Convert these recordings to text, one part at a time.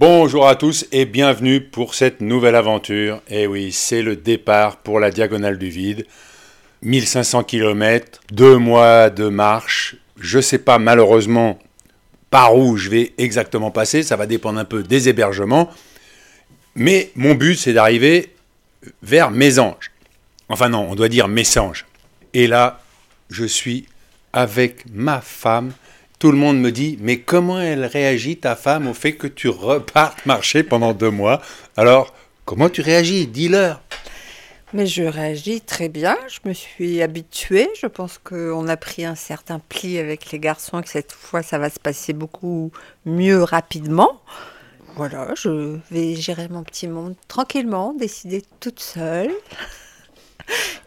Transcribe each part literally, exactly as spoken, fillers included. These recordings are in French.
Bonjour à tous et bienvenue pour cette nouvelle aventure. Eh oui, c'est le départ pour la Diagonale du Vide. mille cinq cents kilomètres, deux mois de marche. Je sais pas malheureusement par où je vais exactement passer. Ça va dépendre un peu des hébergements. Mais mon but, c'est d'arriver vers Messanges. Enfin non, on doit dire Messanges. Et là, je suis avec ma femme. Tout le monde me dit, mais comment elle réagit ta femme au fait que tu repartes marcher pendant deux mois? Alors, comment tu réagis? Dis-leur. Mais je réagis très bien, je me suis habituée. Je pense qu'on a pris un certain pli avec les garçons et que cette fois, ça va se passer beaucoup mieux rapidement. Voilà, je vais gérer mon petit monde tranquillement, décider toute seule.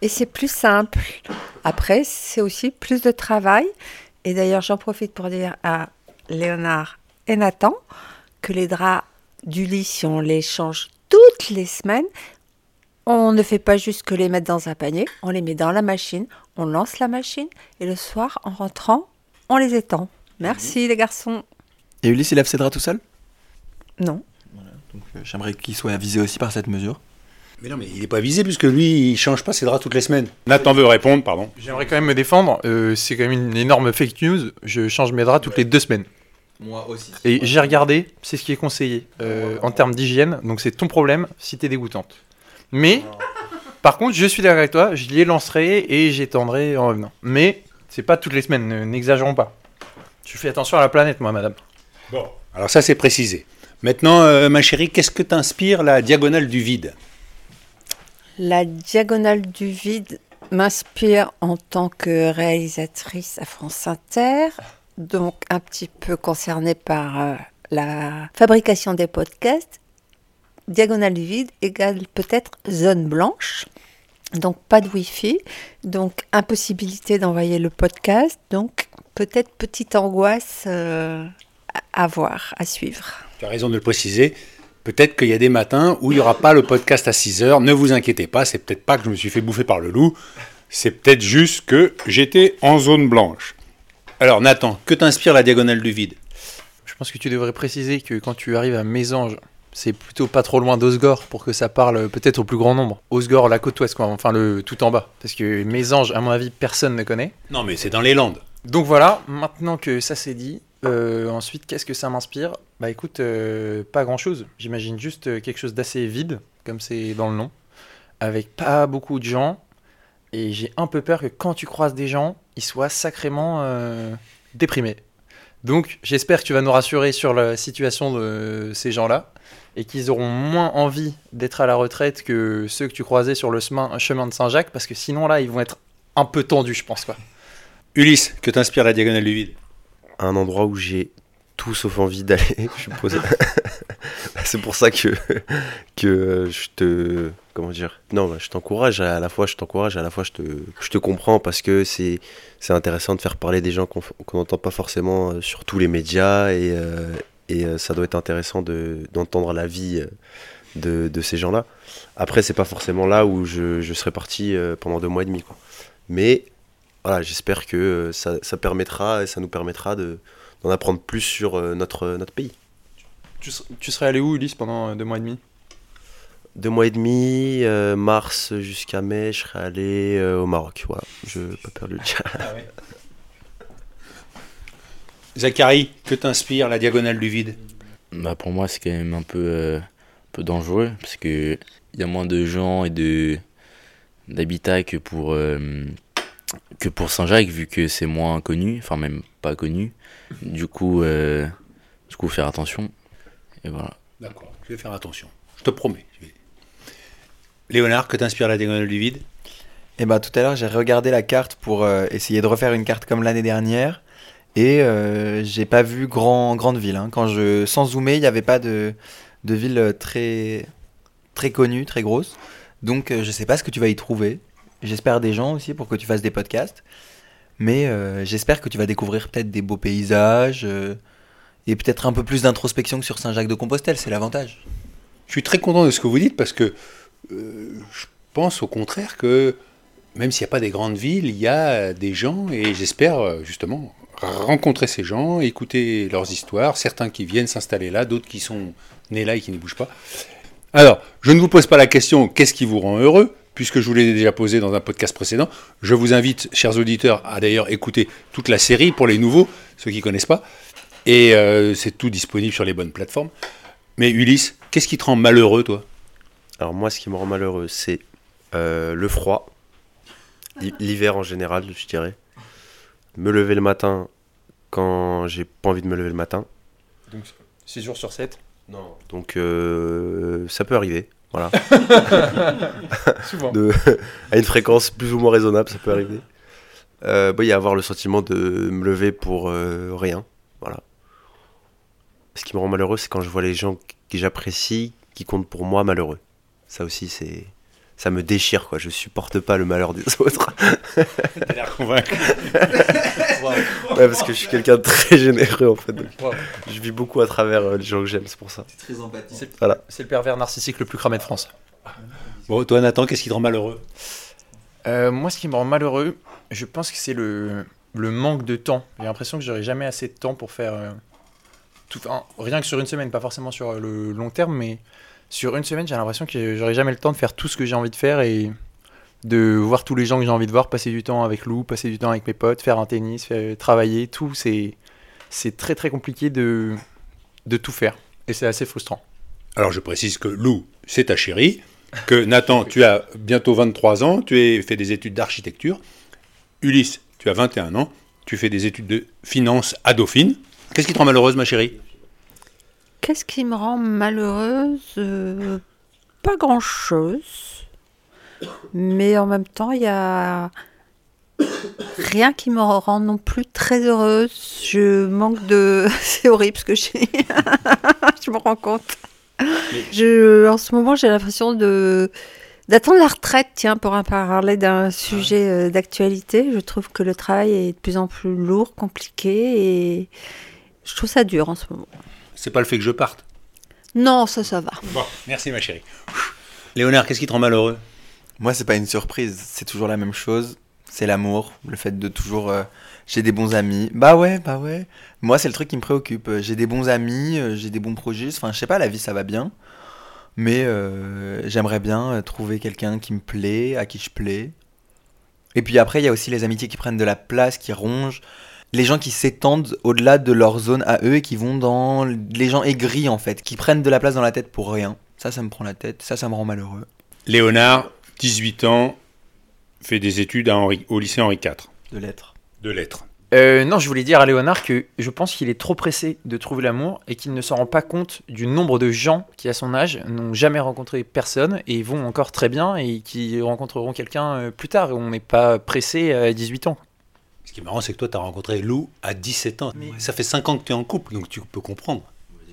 Et c'est plus simple. Après, c'est aussi plus de travail. Et d'ailleurs, j'en profite pour dire à Léonard et Nathan que les draps du lit, si on les change toutes les semaines, on ne fait pas juste que les mettre dans un panier, on les met dans la machine, on lance la machine et le soir, en rentrant, on les étend. Merci mmh. les garçons. Et Ulysse, il lave ses draps tout seul ? Non. Voilà, donc euh, j'aimerais qu'il soit avisé aussi par cette mesure. Mais non, mais il n'est pas visé puisque lui, il ne change pas ses draps toutes les semaines. Nathan veut répondre, pardon. J'aimerais quand même me défendre. Euh, c'est quand même une énorme fake news. Je change mes draps toutes les deux semaines. Moi aussi. Et j'ai regardé, c'est ce qui est conseillé euh, en termes d'hygiène. Donc c'est ton problème si t'es dégoûtante. Mais, par contre, je suis d'accord avec toi. Je les lancerai et j'étendrai en revenant. Mais c'est pas toutes les semaines, n'exagérons pas. Je fais attention à la planète, moi, madame. Bon, alors ça, c'est précisé. Maintenant, euh, ma chérie, qu'est-ce que t'inspire la Diagonale du Vide ? La Diagonale du Vide m'inspire en tant que réalisatrice à France Inter, donc un petit peu concernée par la fabrication des podcasts. Diagonale du Vide égale peut-être zone blanche, donc pas de wifi, donc impossibilité d'envoyer le podcast, donc peut-être petite angoisse euh, à voir, à suivre. Tu as raison de le préciser. Peut-être qu'il y a des matins où il n'y aura pas le podcast à six heures. Ne vous inquiétez pas, c'est peut-être pas que je me suis fait bouffer par le loup. C'est peut-être juste que j'étais en zone blanche. Alors Nathan, que t'inspire la Diagonale du Vide ? Je pense que tu devrais préciser que quand tu arrives à Messanges, c'est plutôt pas trop loin d'Hossegor pour que ça parle peut-être au plus grand nombre. Hossegor, la côte ouest, quoi, enfin le tout en bas. Parce que Messanges, à mon avis, personne ne connaît. Non mais c'est dans les Landes. Donc voilà, maintenant que ça c'est dit... Euh, ensuite, qu'est-ce que ça m'inspire ? Bah écoute, euh, pas grand-chose. J'imagine juste euh, quelque chose d'assez vide, comme c'est dans le nom, avec pas beaucoup de gens. Et j'ai un peu peur que quand tu croises des gens, ils soient sacrément euh, déprimés. Donc j'espère que tu vas nous rassurer sur la situation de ces gens-là et qu'ils auront moins envie d'être à la retraite que ceux que tu croisais sur le chemin de Saint-Jacques, parce que sinon là, ils vont être un peu tendus, je pense, quoi. Ulysse, que t'inspire la Diagonale du Vide ? Un endroit où j'ai tout sauf envie d'aller, je suppose. C'est pour ça que, que je te... Comment dire ? Non, bah, je t'encourage, à la fois je t'encourage, à la fois je te, je te comprends, parce que c'est, c'est intéressant de faire parler des gens qu'on n'entend pas forcément sur tous les médias, et, euh, et ça doit être intéressant de, d'entendre la vie de, de ces gens-là. Après, c'est pas forcément là où je, je serais parti pendant deux mois et demi, quoi. Mais... Voilà, j'espère que ça, ça permettra et ça nous permettra de, d'en apprendre plus sur notre, notre pays. Tu, tu serais allé où, Ulysse, pendant deux mois et demi ? Deux mois et demi, euh, mars jusqu'à mai, je serais allé euh, au Maroc. Voilà, je n'ai pas perdu le chat. Ah ouais. Zachary, que t'inspire la Diagonale du Vide ? Bah pour moi, c'est quand même un peu, euh, un peu dangereux, parce qu'il y a moins de gens et de, d'habitats que pour... Euh, que pour Saint-Jacques, vu que c'est moins connu, enfin même pas connu, du coup, euh, du coup faire attention, et voilà. D'accord, je vais faire attention, je te promets. Je vais... Léonard, que t'inspire la Diagonale du Vide ? Eh ben, tout à l'heure, j'ai regardé la carte pour euh, essayer de refaire une carte comme l'année dernière, Et euh, j'ai pas vu grand, grande ville. Hein. Quand je, sans zoomer, il n'y avait pas de, de ville très, très connue, très grosse. Donc euh, je sais pas ce que tu vas y trouver. J'espère des gens aussi pour que tu fasses des podcasts. Mais euh, j'espère que tu vas découvrir peut-être des beaux paysages euh, et peut-être un peu plus d'introspection que sur Saint-Jacques-de-Compostelle. C'est l'avantage. Je suis très content de ce que vous dites parce que euh, je pense au contraire que même s'il n'y a pas des grandes villes, il y a des gens et j'espère justement rencontrer ces gens, écouter leurs histoires, certains qui viennent s'installer là, d'autres qui sont nés là et qui ne bougent pas. Alors, je ne vous pose pas la question « Qu'est-ce qui vous rend heureux ?» puisque je vous l'ai déjà posé dans un podcast précédent. Je vous invite, chers auditeurs, à d'ailleurs écouter toute la série pour les nouveaux, ceux qui ne connaissent pas. Et euh, c'est tout disponible sur les bonnes plateformes. Mais Ulysse, qu'est-ce qui te rend malheureux, toi ? Alors moi, ce qui me rend malheureux, c'est euh, le froid. L'hiver en général, je dirais. Me lever le matin quand j'ai pas envie de me lever le matin. Donc six jours sur sept ? Non. Donc euh, ça peut arriver. Voilà. Souvent. De, à une fréquence plus ou moins raisonnable, ça peut arriver. Euh, bah, y a avoir le sentiment de me lever pour euh, rien. Voilà. Ce qui me rend malheureux, c'est quand je vois les gens que j'apprécie, qui comptent pour moi, malheureux. Ça aussi, c'est... ça me déchire, quoi. Je supporte pas le malheur des autres. T'as l'air convaincu. Ouais, parce que je suis quelqu'un de très généreux, en fait. Donc, je vis beaucoup à travers euh, les gens que j'aime, c'est pour ça. C'est très empathique. C'est, voilà. C'est le pervers narcissique le plus cramé de France. Bon, toi, Nathan, qu'est-ce qui te rend malheureux ? euh, Moi, ce qui me rend malheureux, je pense que c'est le, le manque de temps. J'ai l'impression que j'aurai jamais assez de temps pour faire... Euh, tout, hein, rien que sur une semaine, pas forcément sur euh, le long terme, mais... Sur une semaine, j'ai l'impression que j'aurai jamais le temps de faire tout ce que j'ai envie de faire et de voir tous les gens que j'ai envie de voir, passer du temps avec Lou, passer du temps avec mes potes, faire un tennis, faire, travailler, tout. C'est, c'est très très compliqué de, de tout faire et c'est assez frustrant. Alors je précise que Lou, c'est ta chérie, que Nathan, tu as bientôt vingt-trois ans, tu as fait des études d'architecture. Ulysse, tu as vingt et un ans, tu fais des études de finance à Dauphine. Qu'est-ce qui te rend malheureuse, ma chérie ? Qu'est-ce qui me rend malheureuse ? euh, Pas grand-chose. Mais en même temps, il n'y a rien qui me rend non plus très heureuse. Je manque de... C'est horrible ce que j'ai. Je me rends compte. Je, en ce moment, j'ai l'impression de... d'attendre la retraite, tiens, pour en parler d'un sujet d'actualité. Je trouve que le travail est de plus en plus lourd, compliqué et je trouve ça dur en ce moment. C'est pas le fait que je parte. Non, ça, ça va. Bon, merci ma chérie. Léonard, qu'est-ce qui te rend malheureux ? Moi, c'est pas une surprise. C'est toujours la même chose. C'est l'amour, le fait de toujours... Euh, j'ai des bons amis. Bah ouais, bah ouais. Moi, c'est le truc qui me préoccupe. J'ai des bons amis, j'ai des bons projets. Enfin, je sais pas, la vie, ça va bien. Mais euh, j'aimerais bien trouver quelqu'un qui me plaît, à qui je plais. Et puis après, il y a aussi les amitiés qui prennent de la place, qui rongent. Les gens qui s'étendent au-delà de leur zone à eux et qui vont dans... Les gens aigris, en fait, qui prennent de la place dans la tête pour rien. Ça, ça me prend la tête. Ça, ça me rend malheureux. Léonard, dix-huit ans, fait des études à Henri, au lycée Henri quatre. De lettres. De lettres. Euh, non, je voulais dire à Léonard que je pense qu'il est trop pressé de trouver l'amour et qu'il ne s'en rend pas compte du nombre de gens qui, à son âge, n'ont jamais rencontré personne et vont encore très bien et qui rencontreront quelqu'un plus tard. On n'est pas pressé à dix-huit ans. Ce qui est marrant, c'est que toi, tu as rencontré Lou à dix-sept ans. Mais... Ça fait cinq ans que tu es en couple, donc tu peux comprendre.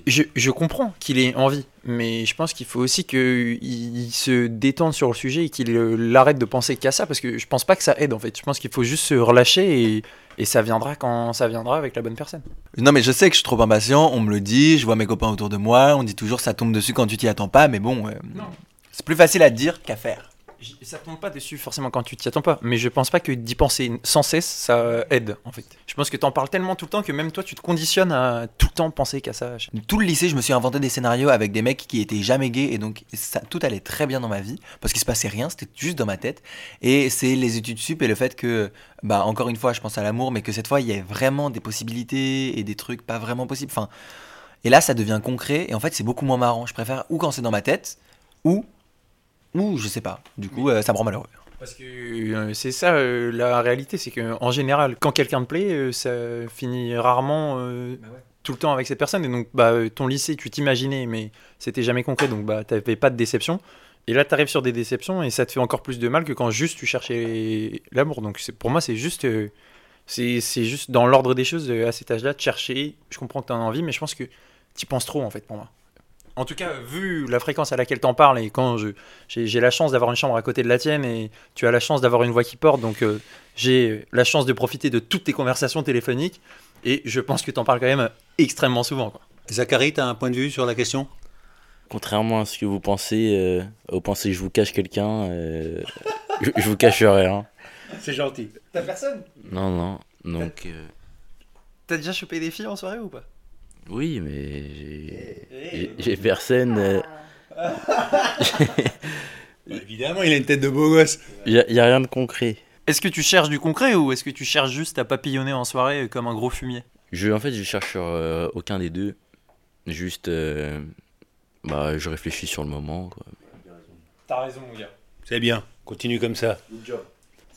Je, je comprends qu'il ait envie, mais je pense qu'il faut aussi qu'il se détende sur le sujet et qu'il euh, arrête de penser qu'à ça, parce que je pense pas que ça aide, en fait. Je pense qu'il faut juste se relâcher et, et ça viendra quand ça viendra avec la bonne personne. Non, mais je sais que je suis trop impatient, on me le dit, je vois mes copains autour de moi, on dit toujours ça tombe dessus quand tu t'y attends pas, mais bon, euh, c'est plus facile à dire qu'à faire. Ça tombe pas dessus forcément quand tu t'y attends pas, mais je pense pas que d'y penser sans cesse ça aide en fait. Je pense que t'en parles tellement tout le temps que même toi tu te conditionnes à tout le temps penser qu'à ça. Tout le lycée, je me suis inventé des scénarios avec des mecs qui étaient jamais gays et donc ça, tout allait très bien dans ma vie parce qu'il se passait rien, c'était juste dans ma tête. Et c'est les études sup et le fait que, bah encore une fois, je pense à l'amour, mais que cette fois il y avait vraiment des possibilités et des trucs pas vraiment possibles. Enfin, et là ça devient concret et en fait c'est beaucoup moins marrant. Je préfère ou quand c'est dans ma tête ou. Ou je sais pas, du coup euh, ça me rend malheureux. Parce que euh, c'est ça euh, la réalité, c'est qu'en général, quand quelqu'un te plaît, euh, ça finit rarement euh, bah ouais. tout le temps avec cette personne. Et donc bah, euh, ton lycée, tu t'imaginais, mais c'était jamais concret, donc bah, t'avais pas de déception. Et là t'arrives sur des déceptions et ça te fait encore plus de mal que quand juste tu cherchais l'amour. Donc c'est, pour moi c'est juste, euh, C'est, c'est juste dans l'ordre des choses, à cet âge-là, de chercher. Je comprends que tu en as envie, mais je pense que tu y penses trop, en fait, pour moi. En tout cas, vu la fréquence à laquelle tu en parles, et quand je, j'ai, j'ai la chance d'avoir une chambre à côté de la tienne, et tu as la chance d'avoir une voix qui porte, donc euh, j'ai la chance de profiter de toutes tes conversations téléphoniques, et je pense que tu en parles quand même extrêmement souvent, quoi. Zachary, tu as un point de vue sur la question ? Contrairement à ce que vous pensez, euh, vous pensez que je vous cache quelqu'un, euh, je, je vous cacherai rien. C'est gentil. T'as personne ? Non, non. Donc, t'as... Euh... t'as déjà chopé des filles en soirée ou pas ? Oui, mais j'ai, j'ai... j'ai personne. Euh... bah, évidemment, il a une tête de beau gosse. Il n'y a... a rien de concret. Est-ce que tu cherches du concret ou est-ce que tu cherches juste à papillonner en soirée comme un gros fumier ? je, En fait, je cherche sur euh, aucun des deux. Juste, euh, bah, je réfléchis sur le moment, quoi. T'as raison, mon gars. C'est bien, continue comme ça. Good job.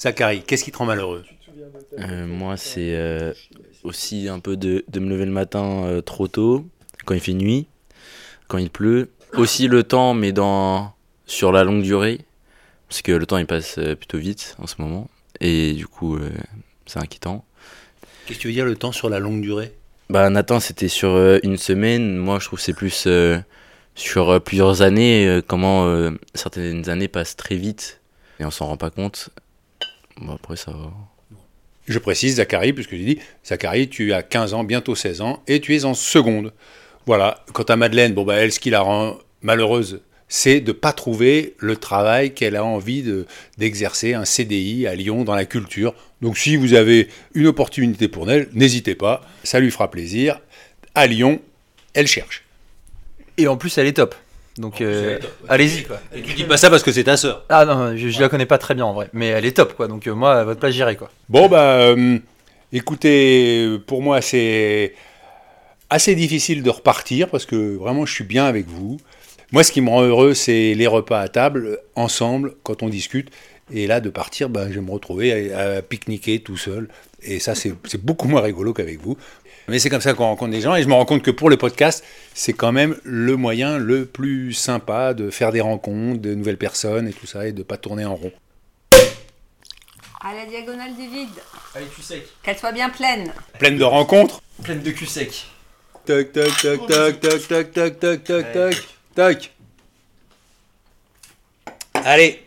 Zachary, qu'est-ce qui te rend malheureux ? euh, Moi, c'est euh, aussi un peu de, de me lever le matin euh, trop tôt, quand il fait nuit, quand il pleut. Aussi le temps, mais dans, sur la longue durée, parce que le temps, il passe plutôt vite en ce moment. Et du coup, euh, c'est inquiétant. Qu'est-ce que tu veux dire, le temps sur la longue durée ? Bah, Nathan, c'était sur euh, une semaine. Moi, je trouve que c'est plus euh, sur euh, plusieurs années, euh, comment euh, certaines années passent très vite et on s'en rend pas compte. Bon, après, ça va. Je précise, Zachary, puisque tu dis, Zachary, tu as quinze ans, bientôt seize ans, et tu es en seconde. Voilà. Quant à Madeleine, bon, bah, elle, ce qui la rend malheureuse, c'est de ne pas trouver le travail qu'elle a envie de, d'exercer, un C D I à Lyon, dans la culture. Donc, si vous avez une opportunité pour elle, n'hésitez pas, ça lui fera plaisir. À Lyon, elle cherche. Et en plus, elle est top. Donc euh, plus, allez-y, quoi. Et tu dis pas ça parce que c'est ta sœur. Ah non, je, je ouais. la connais pas très bien en vrai, mais elle est top, quoi. Donc euh, moi, à votre place, j'irai, quoi. Bon bah, euh, écoutez, pour moi c'est assez difficile de repartir parce que vraiment, je suis bien avec vous. Moi, ce qui me rend heureux, c'est les repas à table, ensemble, quand on discute. Et là, de partir, bah, je vais me retrouver à, à pique-niquer tout seul. Et ça, c'est, c'est beaucoup moins rigolo qu'avec vous. Mais c'est comme ça qu'on rencontre des gens. Et je me rends compte que pour le podcast, c'est quand même le moyen le plus sympa de faire des rencontres, de nouvelles personnes et tout ça, et de ne pas tourner en rond. À la diagonale du vide. Allez, cul sec. Qu'elle soit bien pleine. Pleine de rencontres. Pleine de cul sec. Toc, toc, toc, toc, toc, toc, toc, toc, toc, toc, toc. Allez,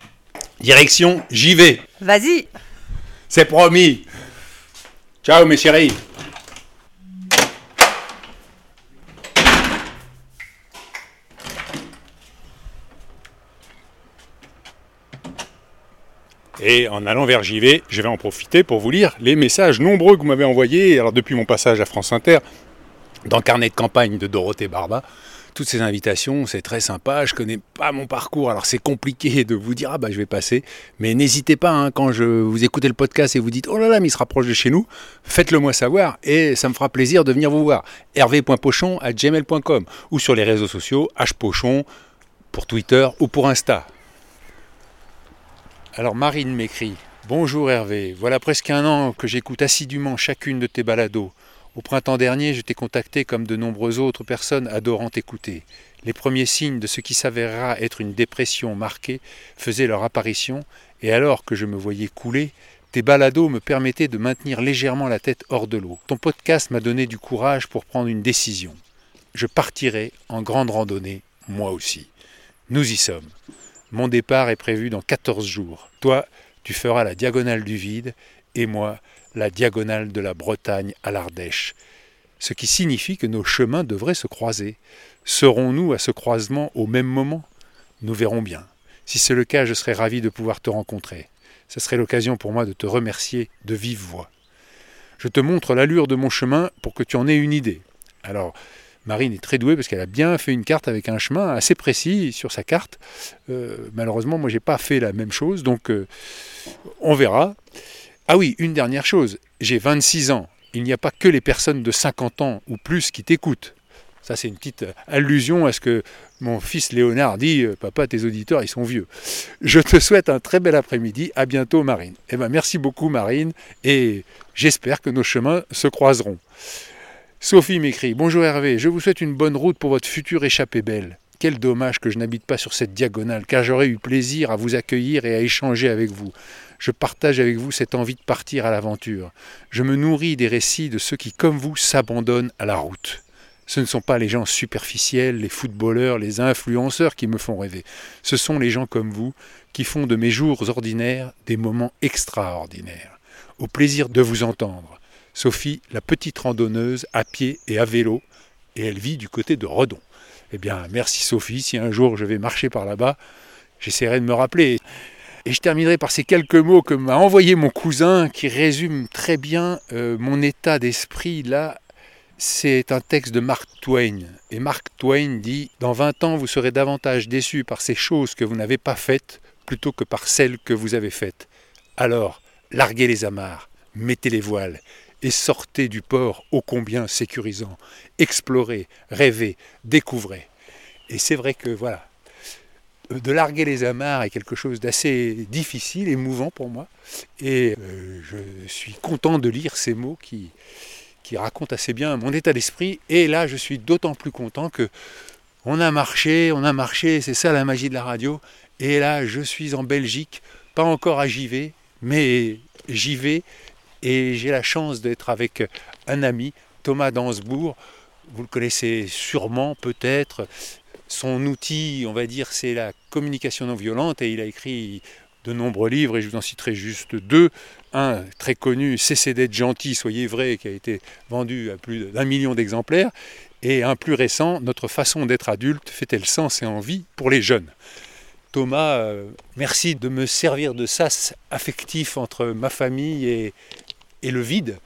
direction, j'y vais. Vas-y. C'est promis. Ciao, mes chéris. Et en allant vers J V, je vais en profiter pour vous lire les messages nombreux que vous m'avez envoyés. Alors depuis mon passage à France Inter, dans le carnet de campagne de Dorothée Barba, toutes ces invitations, c'est très sympa. Je connais pas mon parcours, alors c'est compliqué de vous dire « Ah bah je vais passer ». Mais n'hésitez pas, hein, quand je vous écoutez le podcast et vous dites « Oh là là, mais il se rapproche de chez nous », faites-le moi savoir et ça me fera plaisir de venir vous voir. hervé point pochon arobase gmail point com ou sur les réseaux sociaux h pochon pour Twitter ou pour Insta. Alors Marine m'écrit « Bonjour Hervé, voilà presque un an que j'écoute assidûment chacune de tes balados. Au printemps dernier, je t'ai contacté comme de nombreuses autres personnes adorant t'écouter. Les premiers signes de ce qui s'avérera être une dépression marquée faisaient leur apparition et alors que je me voyais couler, tes balados me permettaient de maintenir légèrement la tête hors de l'eau. Ton podcast m'a donné du courage pour prendre une décision. Je partirai en grande randonnée, moi aussi. Nous y sommes. Mon départ est prévu dans quatorze jours. Toi, tu feras la diagonale du vide et moi, la diagonale de la Bretagne à l'Ardèche. Ce qui signifie que nos chemins devraient se croiser. Serons-nous à ce croisement au même moment ? Nous verrons bien. Si c'est le cas, je serai ravi de pouvoir te rencontrer. Ce serait l'occasion pour moi de te remercier de vive voix. Je te montre l'allure de mon chemin pour que tu en aies une idée. Alors... Marine est très douée parce qu'elle a bien fait une carte avec un chemin assez précis sur sa carte. Euh, malheureusement, moi, je n'ai pas fait la même chose, donc euh, on verra. Ah oui, une dernière chose. J'ai vingt-six ans. Il n'y a pas que les personnes de cinquante ans ou plus qui t'écoutent. Ça, c'est une petite allusion à ce que mon fils Léonard dit. « Papa, tes auditeurs, ils sont vieux. » Je te souhaite un très bel après-midi. À bientôt, Marine. Eh ben, merci beaucoup, Marine. Et j'espère que nos chemins se croiseront. Sophie m'écrit « Bonjour Hervé, je vous souhaite une bonne route pour votre future échappée belle. Quel dommage que je n'habite pas sur cette diagonale, car j'aurais eu plaisir à vous accueillir et à échanger avec vous. Je partage avec vous cette envie de partir à l'aventure. Je me nourris des récits de ceux qui, comme vous, s'abandonnent à la route. Ce ne sont pas les gens superficiels, les footballeurs, les influenceurs qui me font rêver. Ce sont les gens comme vous qui font de mes jours ordinaires des moments extraordinaires. Au plaisir de vous entendre. Sophie, la petite randonneuse, à pied et à vélo, et elle vit du côté de Redon. Eh bien, merci Sophie, si un jour je vais marcher par là-bas, j'essaierai de me rappeler. Et je terminerai par ces quelques mots que m'a envoyé mon cousin, qui résume très bien euh, mon état d'esprit là. C'est un texte de Mark Twain. Et Mark Twain dit « Dans vingt ans, vous serez davantage déçus par ces choses que vous n'avez pas faites plutôt que par celles que vous avez faites. Alors, larguez les amarres, mettez les voiles. » et sortez du port ô combien sécurisant. Explorez, rêvez, découvrez. Et c'est vrai que, voilà, de larguer les amarres est quelque chose d'assez difficile, émouvant pour moi. Et euh, je suis content de lire ces mots qui, qui racontent assez bien mon état d'esprit. Et là, je suis d'autant plus content que on a marché, on a marché, c'est ça la magie de la radio. Et là, je suis en Belgique, pas encore à J V, mais j'y vais. Et j'ai la chance d'être avec un ami, Thomas Dansbourg. Vous le connaissez sûrement, peut-être. Son outil, on va dire, c'est la communication non violente. Et il a écrit de nombreux livres, et je vous en citerai juste deux. Un très connu, Cessez d'être gentil, soyez vrai, qui a été vendu à plus d'un million d'exemplaires. Et un plus récent, Notre façon d'être adulte fait-elle sens et envie pour les jeunes. Thomas, euh, merci de me servir de sas affectif entre ma famille et... et le vide.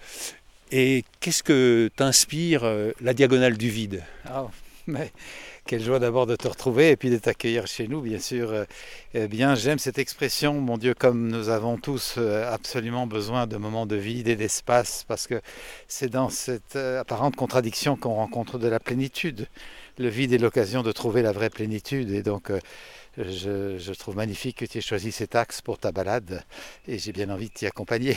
Et qu'est-ce que t'inspire euh, la diagonale du vide? Oh, mais quelle joie d'abord de te retrouver et puis de t'accueillir chez nous, bien sûr. Euh, eh bien, j'aime cette expression, mon Dieu, comme nous avons tous euh, absolument besoin de moments de vide et d'espace, parce que c'est dans cette euh, apparente contradiction qu'on rencontre de la plénitude. Le vide est l'occasion de trouver la vraie plénitude, et donc... Euh, Je, je trouve magnifique que tu aies choisi cet axe pour ta balade et j'ai bien envie de t'y accompagner.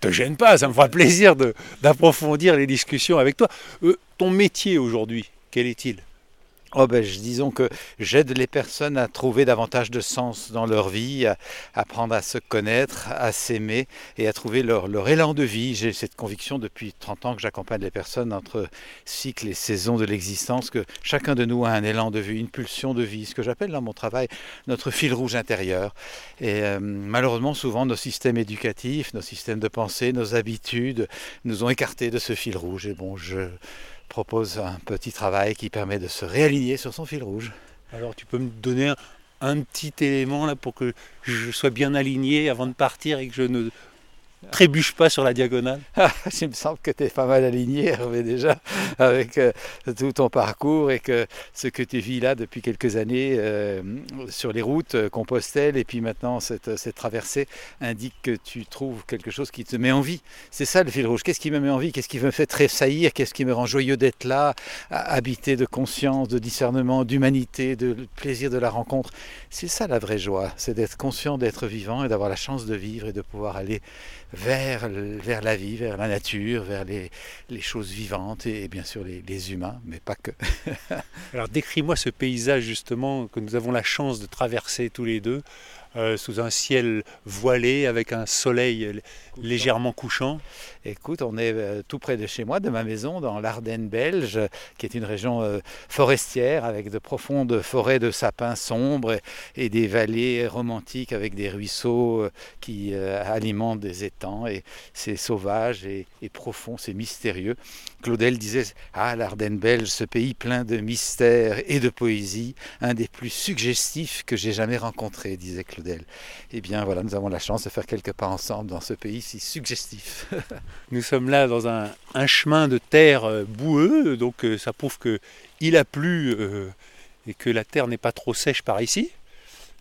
Te gêne pas, ça me fera plaisir de, d'approfondir les discussions avec toi. Euh, ton métier aujourd'hui, quel est-il ? Oh ben, disons que j'aide les personnes à trouver davantage de sens dans leur vie, à apprendre à se connaître, à s'aimer et à trouver leur, leur élan de vie. J'ai cette conviction depuis trente ans que j'accompagne les personnes entre cycles et saisons de l'existence, que chacun de nous a un élan de vie, une pulsion de vie, ce que j'appelle dans mon travail notre fil rouge intérieur. Et euh, malheureusement, souvent, nos systèmes éducatifs, nos systèmes de pensée, nos habitudes nous ont écartés de ce fil rouge. Et bon, je... propose un petit travail qui permet de se réaligner sur son fil rouge. Alors tu peux me donner un, un petit élément là pour que je sois bien aligné avant de partir et que je ne trébuche pas sur la diagonale? Il me semble que tu es pas mal aligné, Hervé, déjà, avec euh, tout ton parcours et que ce que tu vis là depuis quelques années euh, sur les routes, euh, Compostelle, et puis maintenant cette, cette traversée indique que tu trouves quelque chose qui te met en vie. C'est ça le fil rouge. Qu'est-ce qui me met en vie? Qu'est-ce qui me fait tressaillir? Qu'est-ce qui me rend joyeux d'être là, habité de conscience, de discernement, d'humanité, de plaisir de la rencontre? C'est ça la vraie joie, c'est d'être conscient, d'être vivant et d'avoir la chance de vivre et de pouvoir aller Vers, vers la vie, vers la nature, vers les, les choses vivantes et, et bien sûr les, les humains, mais pas que. Alors décris-moi ce paysage justement que nous avons la chance de traverser tous les deux, euh, sous un ciel voilé avec un soleil légèrement couchant. Écoute, on est euh, tout près de chez moi, de ma maison, dans l'Ardenne belge, qui est une région euh, forestière avec de profondes forêts de sapins sombres et, et des vallées romantiques avec des ruisseaux euh, qui euh, alimentent des étangs. Et c'est sauvage et, et profond, c'est mystérieux. Claudel disait « Ah, l'Ardenne belge, ce pays plein de mystères et de poésie, un des plus suggestifs que j'ai jamais rencontré », disait Claudel. Eh bien voilà, nous avons la chance de faire quelques pas ensemble dans ce pays si suggestif. Nous sommes là dans un, un chemin de terre boueux, donc euh, ça prouve qu'il a plu euh, et que la terre n'est pas trop sèche par ici.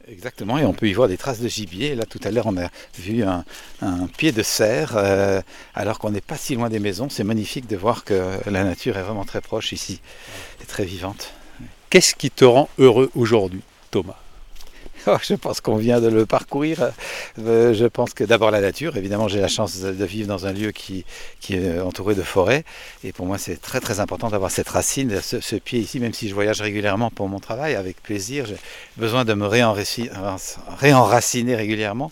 Exactement, et on peut y voir des traces de gibier. Là, tout à l'heure, on a vu un, un pied de cerf, euh, alors qu'on n'est pas si loin des maisons. C'est magnifique de voir que la nature est vraiment très proche ici, et très vivante. Qu'est-ce qui te rend heureux aujourd'hui, Thomas ? Oh, je pense qu'on vient de le parcourir. Euh, je pense que d'abord la nature. Évidemment, j'ai la chance de vivre dans un lieu qui, qui est entouré de forêts. Et pour moi, c'est très très important d'avoir cette racine, ce, ce pied ici, même si je voyage régulièrement pour mon travail, avec plaisir. J'ai besoin de me réenraciner régulièrement.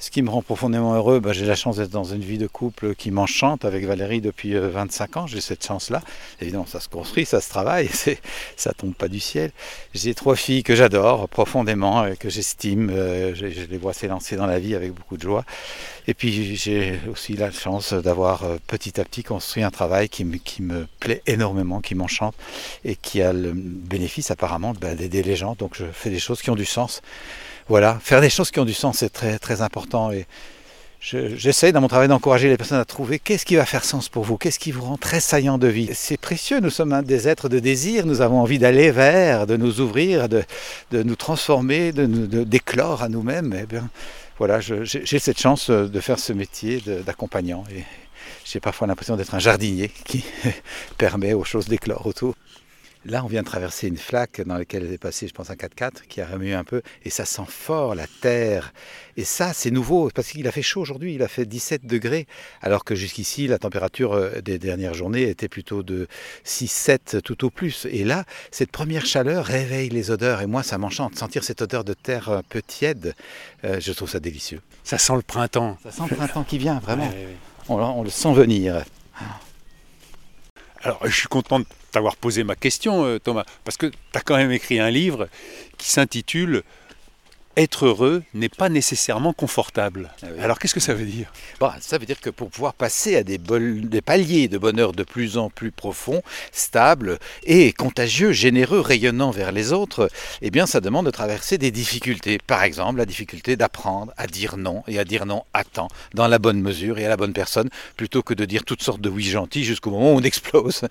Ce qui me rend profondément heureux, ben, j'ai la chance d'être dans une vie de couple qui m'enchante avec Valérie depuis vingt-cinq ans. J'ai cette chance-là. Évidemment, ça se construit, ça se travaille, c'est, ça tombe pas du ciel. J'ai trois filles que j'adore profondément, que j'estime. Euh, je, je les vois s'élancer dans la vie avec beaucoup de joie. Et puis, j'ai aussi la chance d'avoir euh, petit à petit construit un travail qui me, qui me plaît énormément, qui m'enchante et qui a le bénéfice apparemment ben, d'aider les gens. Donc, je fais des choses qui ont du sens. Voilà, faire des choses qui ont du sens, c'est très très important. Et je, j'essaie dans mon travail d'encourager les personnes à trouver qu'est-ce qui va faire sens pour vous, qu'est-ce qui vous rend très saillant de vie. C'est précieux, nous sommes des êtres de désir, nous avons envie d'aller vers, de nous ouvrir, de, de nous transformer, de, de, d'éclore à nous-mêmes. Et bien, voilà, je, j'ai cette chance de faire ce métier de, d'accompagnant. Et j'ai parfois l'impression d'être un jardinier qui permet aux choses d'éclore autour. Là, on vient de traverser une flaque dans laquelle est passé, je pense, un quatre-quatre qui a remué un peu. Et ça sent fort la terre. Et ça, c'est nouveau parce qu'il a fait chaud aujourd'hui. Il a fait dix-sept degrés. Alors que jusqu'ici, la température des dernières journées était plutôt de six sept tout au plus. Et là, cette première chaleur réveille les odeurs. Et moi, ça m'enchante. Sentir cette odeur de terre un peu tiède, euh, je trouve ça délicieux. Ça sent le printemps. Ça sent le printemps qui vient, vraiment. Ouais, ouais, ouais. On, on le sent venir. Alors, je suis content de t'avoir posé ma question, Thomas, parce que tu as quand même écrit un livre qui s'intitule « Être heureux n'est pas nécessairement confortable ». Ah oui. Alors, qu'est-ce que ça veut dire ? Bon, ça veut dire que pour pouvoir passer à des, bol- des paliers de bonheur de plus en plus profonds, stables et contagieux, généreux, rayonnants vers les autres, eh bien, ça demande de traverser des difficultés. Par exemple, la difficulté d'apprendre à dire non et à dire non à temps, dans la bonne mesure et à la bonne personne, plutôt que de dire toutes sortes de oui gentils jusqu'au moment où on explose.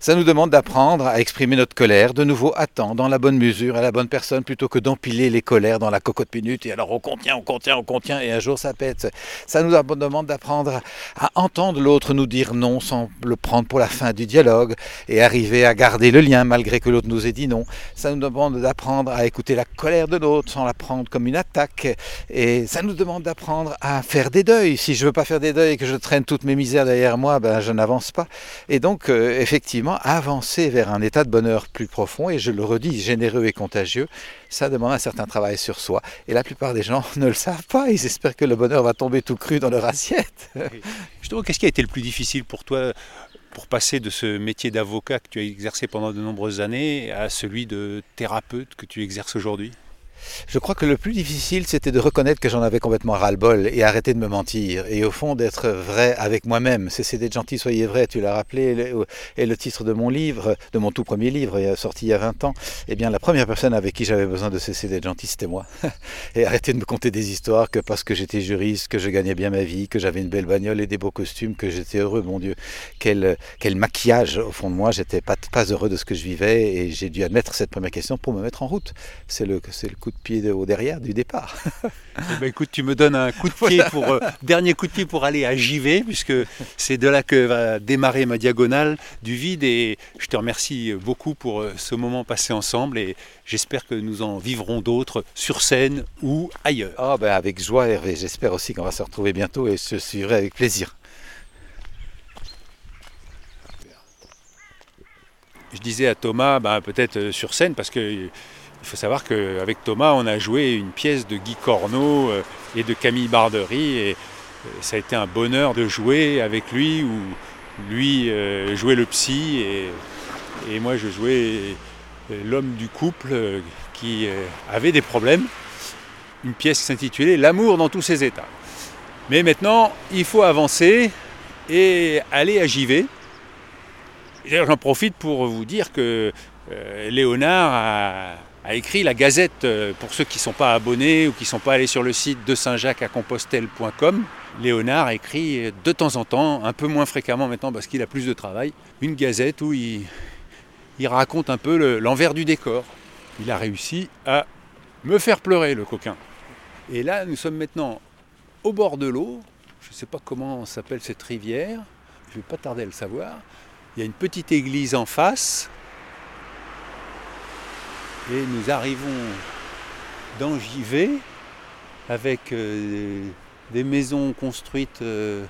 Ça nous demande d'apprendre à exprimer notre colère, de nouveau à temps, dans la bonne mesure et à la bonne personne, plutôt que d'empiler les colères dans la coquille. De minutes et alors on contient, on contient, on contient et un jour ça pète. Ça nous demande d'apprendre à entendre l'autre nous dire non sans le prendre pour la fin du dialogue et arriver à garder le lien malgré que l'autre nous ait dit non. Ça nous demande d'apprendre à écouter la colère de l'autre sans la prendre comme une attaque et ça nous demande d'apprendre à faire des deuils. Si je veux pas faire des deuils et que je traîne toutes mes misères derrière moi, ben je n'avance pas. Et donc euh, effectivement avancer vers un état de bonheur plus profond et je le redis, généreux et contagieux, ça demande un certain travail sur soi. Et la plupart des gens ne le savent pas. Ils espèrent que le bonheur va tomber tout cru dans leur assiette. Justement, qu'est-ce qui a été le plus difficile pour toi pour passer de ce métier d'avocat que tu as exercé pendant de nombreuses années à celui de thérapeute que tu exerces aujourd'hui ? Je crois que le plus difficile, c'était de reconnaître que j'en avais complètement ras-le-bol et arrêter de me mentir. Et au fond, d'être vrai avec moi-même. Cessez d'être gentil, soyez vrai, tu l'as rappelé. Et le titre de mon livre, de mon tout premier livre, sorti il y a vingt ans, eh bien, la première personne avec qui j'avais besoin de cesser d'être gentil, c'était moi. Et arrêter de me conter des histoires que parce que j'étais juriste, que je gagnais bien ma vie, que j'avais une belle bagnole et des beaux costumes, que j'étais heureux, mon Dieu. Quel, quel maquillage, au fond de moi. J'étais pas, pas heureux de ce que je vivais et j'ai dû admettre cette première question pour me mettre en route. C'est le, c'est le coup de pied au derrière du départ. Eh ben écoute, tu me donnes un coup de pied pour euh, dernier coup de pied pour aller à J V puisque c'est de là que va démarrer ma diagonale du vide et je te remercie beaucoup pour euh, ce moment passé ensemble et j'espère que nous en vivrons d'autres sur scène ou ailleurs. Ah ben avec joie Hervé, j'espère aussi qu'on va se retrouver bientôt et je suivrai avec plaisir. Je disais à Thomas, ben, peut-être sur scène parce que il faut savoir qu'avec Thomas, on a joué une pièce de Guy Corneau et de Camille Bardery. Et ça a été un bonheur de jouer avec lui, où lui jouait le psy et, et moi je jouais l'homme du couple qui avait des problèmes. Une pièce qui s'intitulait « L'amour dans tous ses états ». Mais maintenant, il faut avancer et aller à J V. D'ailleurs, j'en profite pour vous dire que euh, Léonard a... a écrit la Gazette, pour ceux qui ne sont pas abonnés ou qui ne sont pas allés sur le site de Saint Jacques à Compostelle point com. Léonard écrit de temps en temps, un peu moins fréquemment maintenant parce qu'il a plus de travail, une Gazette où il, il raconte un peu le, l'envers du décor. Il a réussi à me faire pleurer, le coquin. Et là, nous sommes maintenant au bord de l'eau. Je ne sais pas comment s'appelle cette rivière. Je ne vais pas tarder à le savoir. Il y a une petite église en face. Et nous arrivons dans J V, avec euh, des maisons construites euh,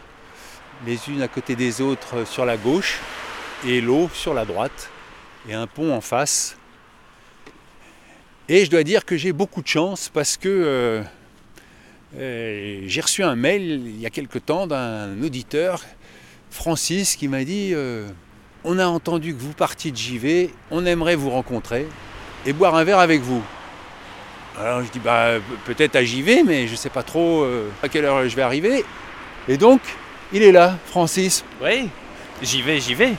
les unes à côté des autres euh, sur la gauche et l'eau sur la droite et un pont en face. Et je dois dire que j'ai beaucoup de chance parce que euh, euh, j'ai reçu un mail il y a quelque temps d'un auditeur, Francis, qui m'a dit euh, « On a entendu que vous partiez de J V, on aimerait vous rencontrer et boire un verre avec vous. » Alors je dis bah, « Peut-être à J V, mais je ne sais pas trop euh, à quelle heure je vais arriver. » Et donc, il est là, Francis. Oui, j'y vais, j'y vais.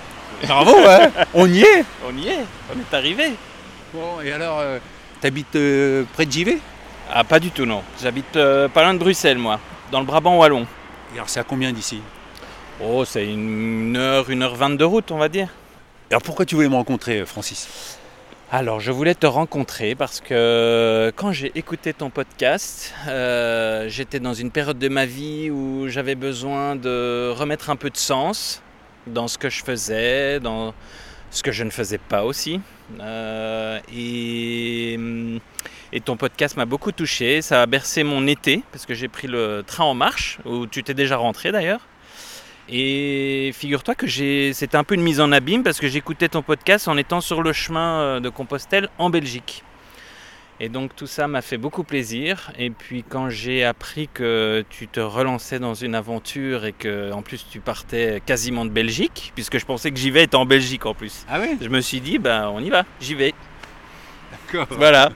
Bravo, hein, on y est. On y est, on est arrivé. Bon, et alors, euh, t'habites euh, près de J V? Ah, pas du tout, non. J'habite euh, pas loin de Bruxelles, moi, dans le Brabant wallon. Et alors, c'est à combien d'ici? Oh, c'est une heure, une heure vingt de route, on va dire. Alors, pourquoi tu voulais me rencontrer, Francis? Alors, je voulais te rencontrer parce que quand j'ai écouté ton podcast, euh, j'étais dans une période de ma vie où j'avais besoin de remettre un peu de sens dans ce que je faisais, dans ce que je ne faisais pas aussi. Euh, et, et ton podcast m'a beaucoup touché, ça a bercé mon été parce que j'ai pris le train en marche, où tu t'es déjà rentré d'ailleurs. Et figure-toi que j'ai, c'était un peu une mise en abîme parce que j'écoutais ton podcast en étant sur le chemin de Compostelle en Belgique. Et donc tout ça m'a fait beaucoup plaisir. Et puis quand j'ai appris que tu te relançais dans une aventure et que en plus tu partais quasiment de Belgique, puisque je pensais que j'y vais, était en Belgique en plus. Ah oui ? Je me suis dit, bah, on y va, j'y vais. D'accord. Voilà.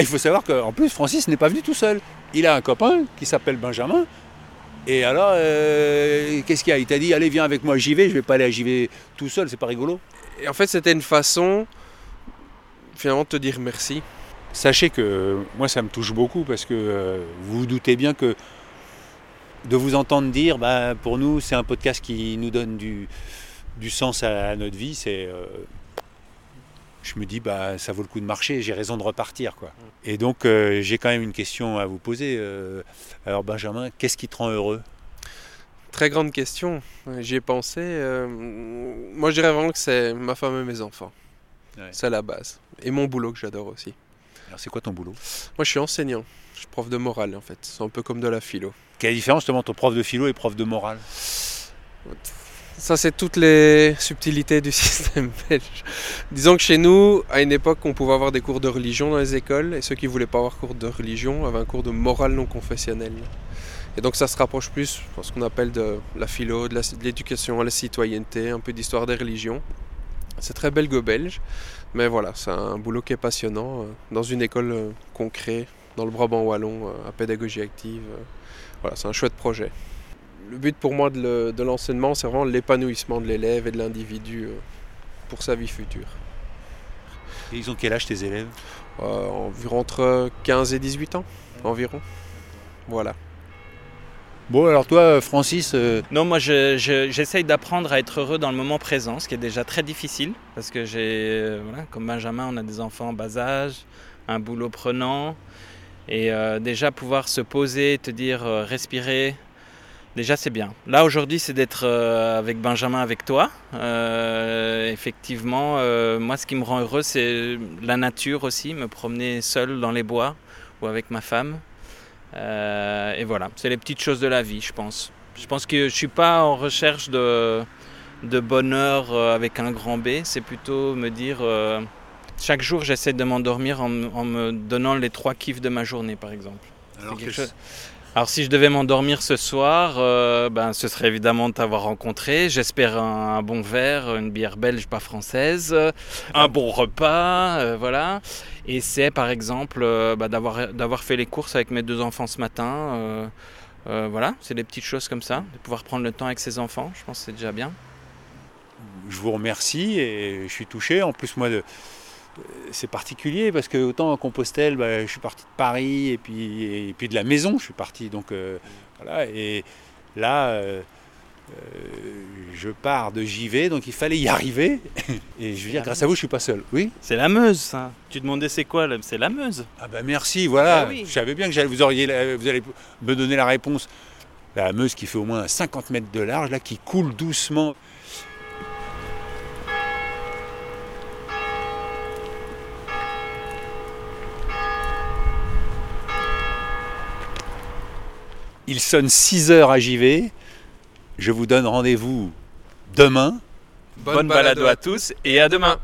Il faut savoir qu'en plus Francis n'est pas venu tout seul. Il a un copain qui s'appelle Benjamin. Et alors, euh, qu'est-ce qu'il y a ? Il t'a dit, allez, viens avec moi, j'y vais. Je vais pas aller à j'y vais tout seul, c'est pas rigolo. Et en fait, c'était une façon, finalement, de te dire merci. Sachez que moi, ça me touche beaucoup parce que euh, vous vous doutez bien que de vous entendre dire, bah, pour nous, c'est un podcast qui nous donne du, du sens à, à notre vie. C'est, euh, je me dis, bah, ça vaut le coup de marcher, j'ai raison de repartir, quoi. Et donc, euh, j'ai quand même une question à vous poser. Euh, alors, Benjamin, qu'est-ce qui te rend heureux ? Très grande question. J'y ai pensé. Euh, moi, je dirais vraiment que c'est ma femme et mes enfants. Ouais. C'est la base. Et mon boulot que j'adore aussi. Alors, c'est quoi ton boulot ? Moi, je suis enseignant. Je suis prof de morale, en fait. C'est un peu comme de la philo. Quelle est la différence entre prof de philo et prof de morale ? Ça, c'est toutes les subtilités du système belge. Disons que chez nous, à une époque, on pouvait avoir des cours de religion dans les écoles, et ceux qui ne voulaient pas avoir cours de religion avaient un cours de morale non confessionnelle. Et donc ça se rapproche plus de ce qu'on appelle de la philo, de, la, de l'éducation à la citoyenneté, un peu d'histoire des religions. C'est très belgo-belge, mais voilà, c'est un boulot qui est passionnant, euh, dans une école euh, qu'on crée, dans le Brabant wallon, euh, à pédagogie active. Euh, voilà, c'est un chouette projet. Le but pour moi de, le, de l'enseignement, c'est vraiment l'épanouissement de l'élève et de l'individu pour sa vie future. Et ils ont quel âge tes élèves ? euh, Environ entre quinze et dix-huit ans, environ. Voilà. Bon, alors toi, Francis... Euh... Non, moi, je, je, j'essaye d'apprendre à être heureux dans le moment présent, ce qui est déjà très difficile, parce que j'ai, voilà, comme Benjamin, on a des enfants en bas âge, un boulot prenant, et euh, déjà pouvoir se poser, te dire, euh, respirer... Déjà, c'est bien. Là, aujourd'hui, c'est d'être euh, avec Benjamin, avec toi. Euh, effectivement, euh, moi, ce qui me rend heureux, c'est la nature aussi, me promener seul dans les bois ou avec ma femme. Euh, et voilà, c'est les petites choses de la vie, je pense. Je pense que je ne suis pas en recherche de, de bonheur avec un grand B. C'est plutôt me dire... Euh, chaque jour, j'essaie de m'endormir en, en me donnant les trois kiffs de ma journée, par exemple. Alors quelque chose... Alors si je devais m'endormir ce soir, euh, ben, ce serait évidemment de t'avoir rencontré. J'espère un, un bon verre, une bière belge pas française, euh, un bon repas, euh, voilà. Et c'est par exemple euh, bah, d'avoir, d'avoir fait les courses avec mes deux enfants ce matin. Euh, euh, voilà, c'est des petites choses comme ça, de pouvoir prendre le temps avec ses enfants, je pense que c'est déjà bien. Je vous remercie et je suis touché. En plus moi, de... c'est particulier parce que autant en Compostelle, bah, je suis parti de Paris et puis, et puis de la maison, je suis parti. Donc euh, voilà, et là, euh, euh, je pars de J V, donc il fallait y arriver. Et je veux dire, grâce à vous, je suis pas seul. Oui. C'est la Meuse, ça. Tu demandais c'est quoi là ? C'est la Meuse. Ah ben bah merci, voilà. Ah oui. Je savais bien que vous auriez, vous allez me donner la réponse. La Meuse qui fait au moins cinquante mètres de large, là, qui coule doucement. Il sonne six heures à J V. Je vous donne rendez-vous demain. Bonne, Bonne balado, balado à tous et à demain.